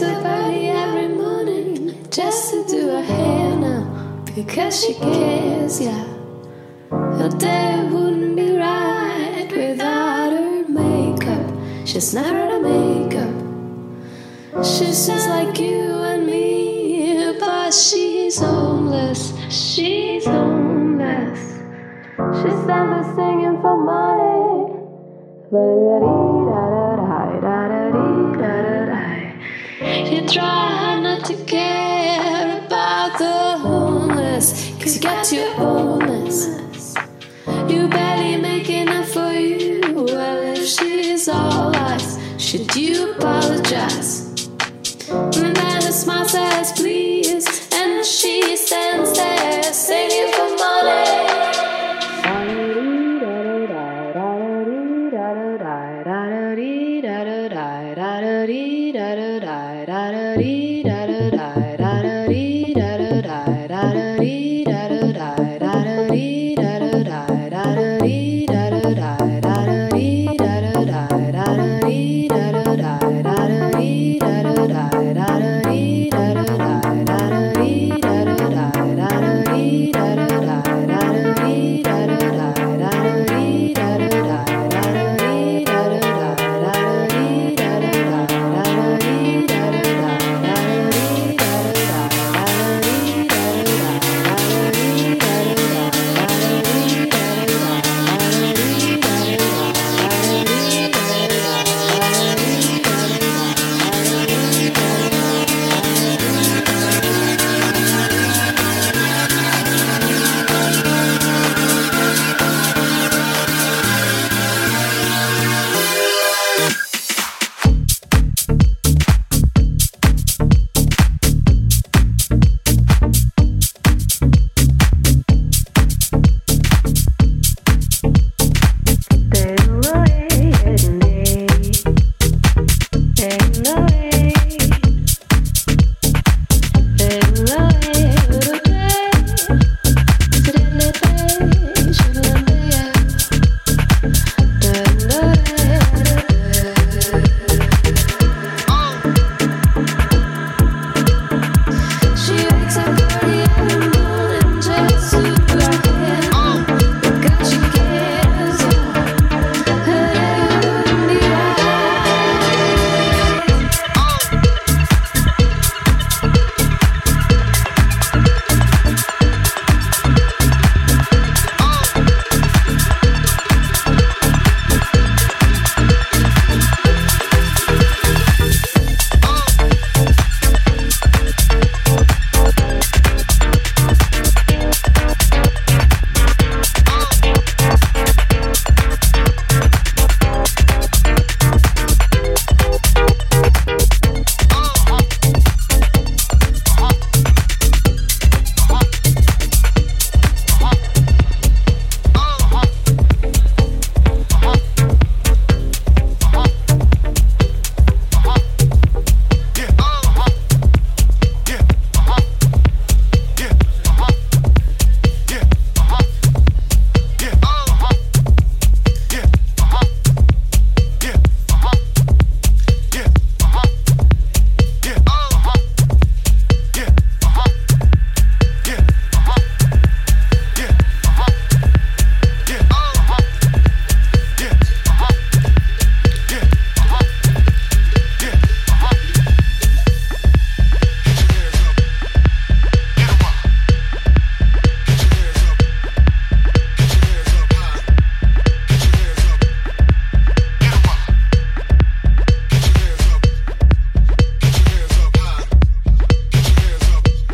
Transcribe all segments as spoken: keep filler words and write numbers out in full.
wakes up early every morning just to do her hair now, because she cares, yeah. Her day wouldn't be right without her makeup. She's never out of makeup. She's just like you and me, but she's homeless. She's homeless. She's always singing for money. You try hard not to care about the homeless, 'cause you got your homeless. You barely make enough for you. Well, if she's all lies, should you apologize? And then a smile says please, and she stands there singing for money.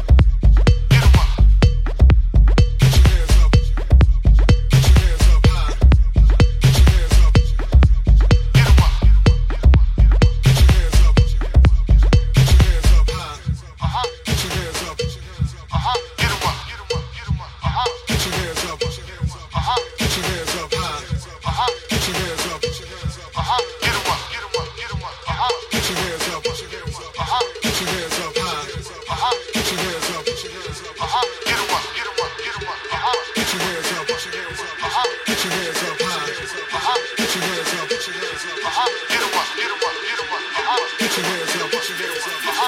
Get your hands up, get your hands up.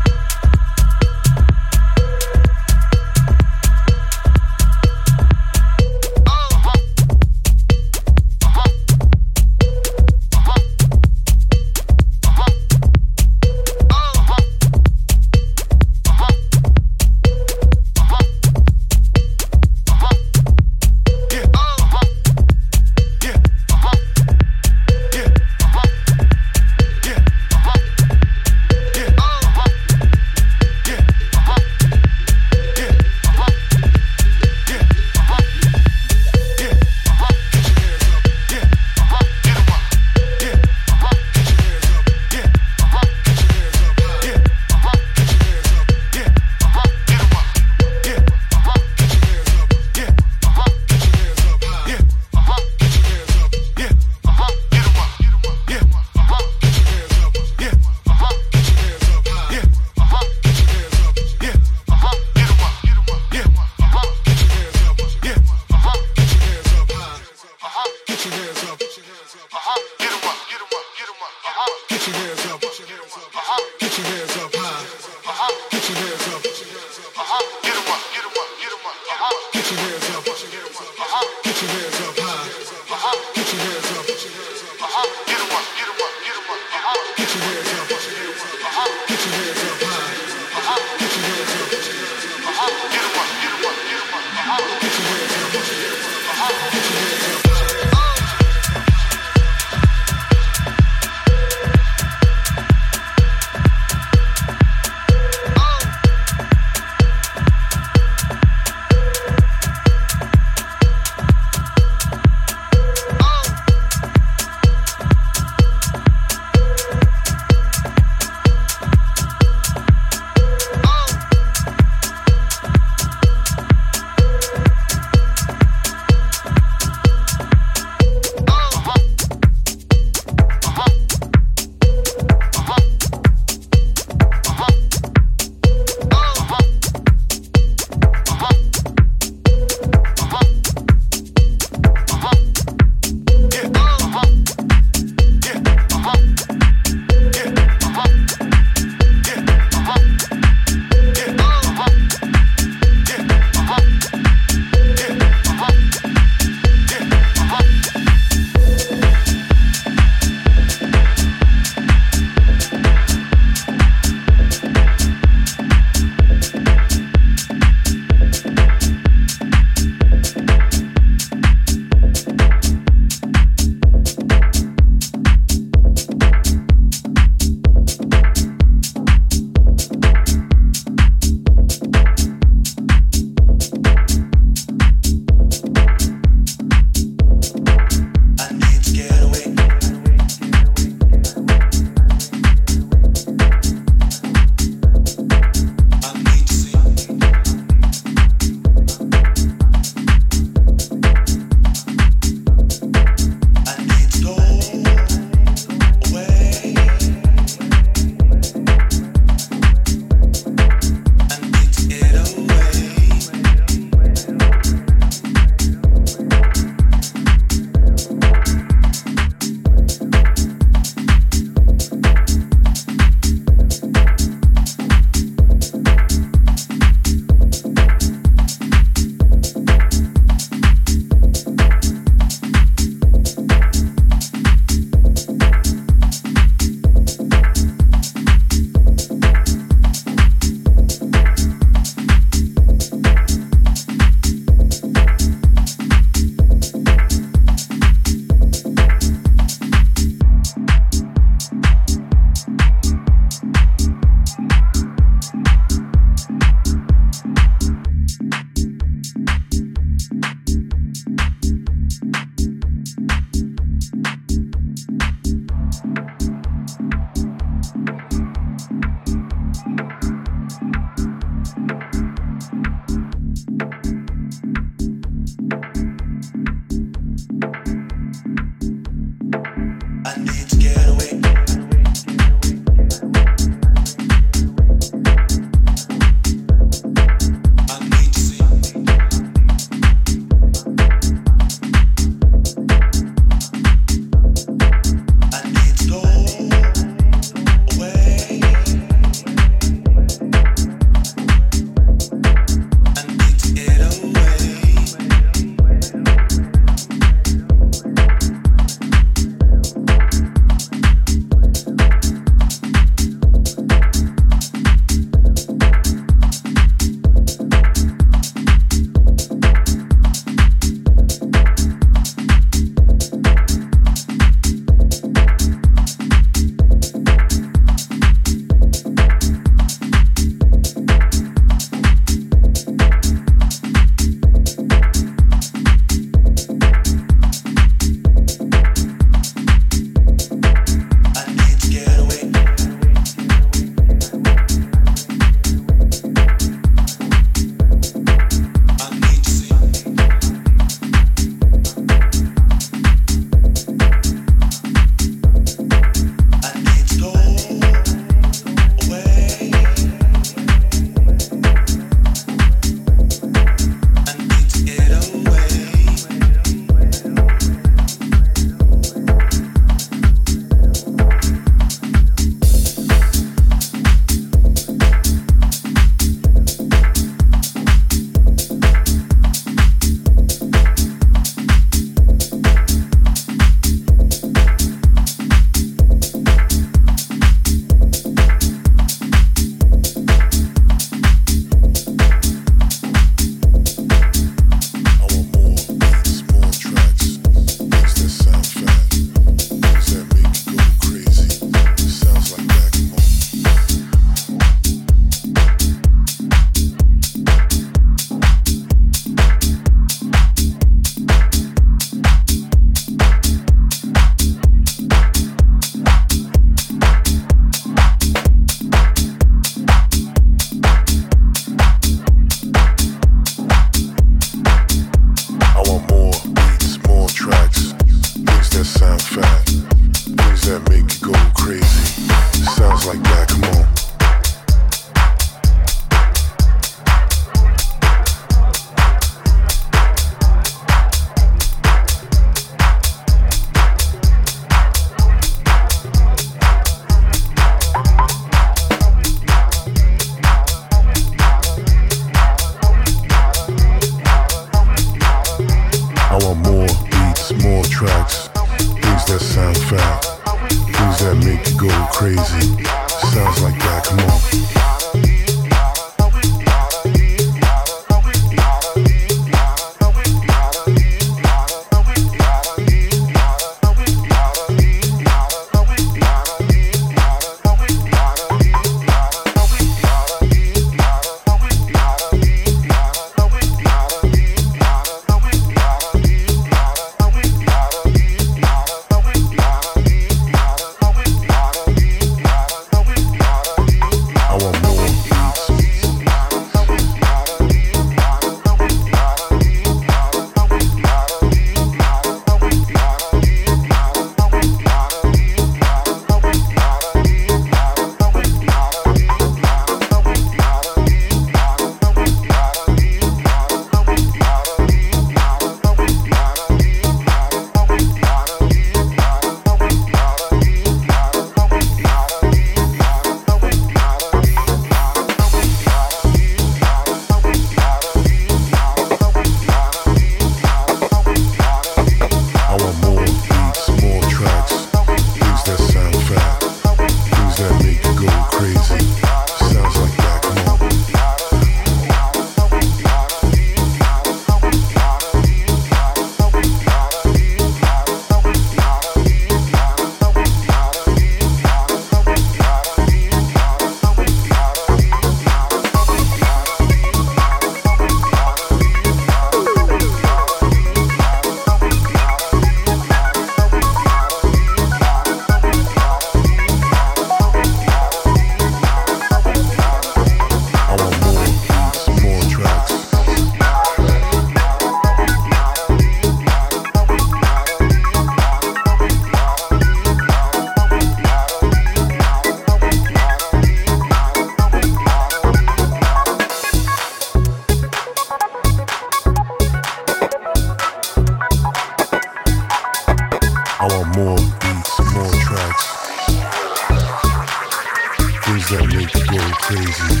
crazy.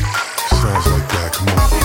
Sounds like that, come on. Right.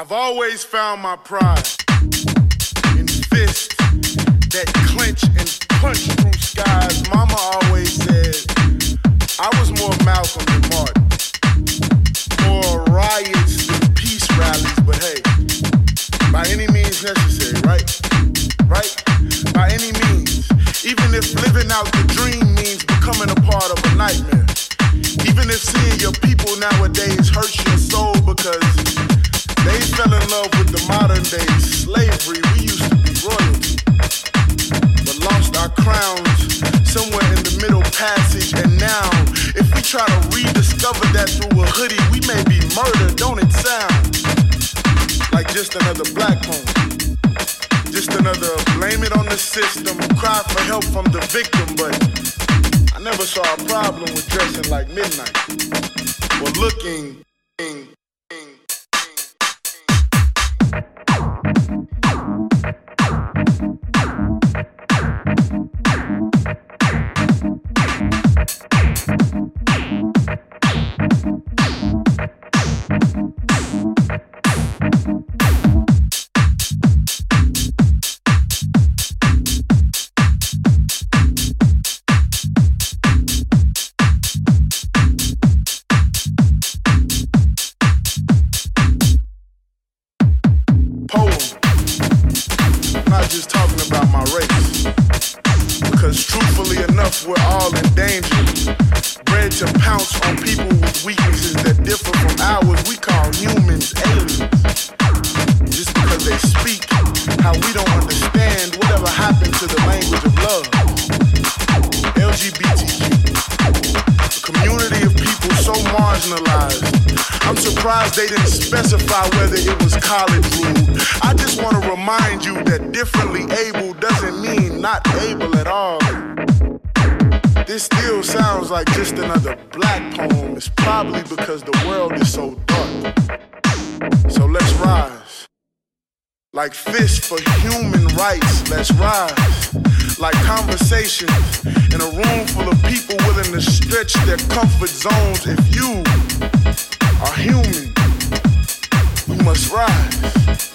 I've always found my pride in fists that clench and punch through skies. Mama always said I was more Malcolm than Martin, more riots than peace rallies, but hey, by any means necessary, right? Right? By any means. Even if living out the dream means becoming a part of a nightmare. Even if seeing your people nowadays hurts your soul because they fell in love with the modern day slavery. We used to be royalty, but lost our crowns somewhere in the Middle Passage. And now, if we try to rediscover that through a hoodie, we may be murdered. Don't it sound like just another black home? Just another blame it on the system, cry for help from the victim. But I never saw a problem with dressing like midnight or looking. They didn't specify whether it was college ruled. I just want to remind you that differently able doesn't mean not able at all. This still sounds like just another black poem. It's probably because the world is so dark. So let's rise. Like fists for human rights, let's rise. Like conversations in a room full of people willing to stretch their comfort zones. If you are human, we must rise.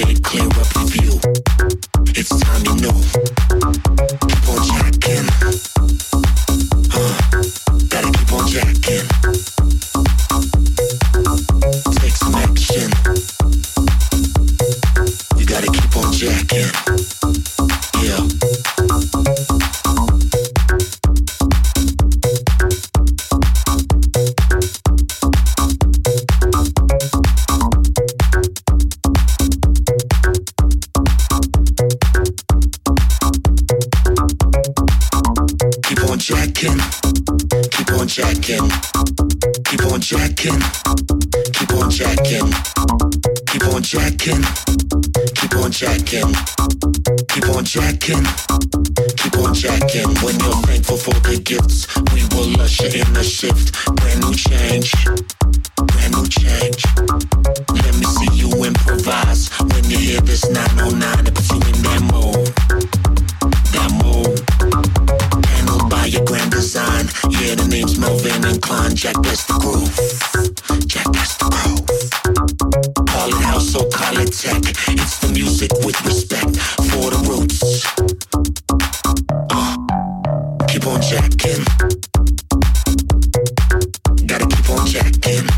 said, clear up the view. It's time you know. Keep on jacking. Huh. Gotta keep on jacking. Take some action. You gotta keep on jacking. Yeah. Jacking, keep on jacking, keep on jacking, keep on jacking, keep on jacking, keep on jacking, keep on jacking. When you're thankful for the gifts, we will usher in the shift. Brand new change, brand new change. Let me see you improvise. When you hear this nine oh nine, it puts you in that mode, that mode. Handled by your grand design. Yeah, the name's Melvin and Klein. Jack, that's the groove. Jack, that's the groove. Call it house or call it tech. It's the music with respect for the roots. Uh, keep on jacking. Gotta keep on jacking.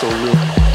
so real.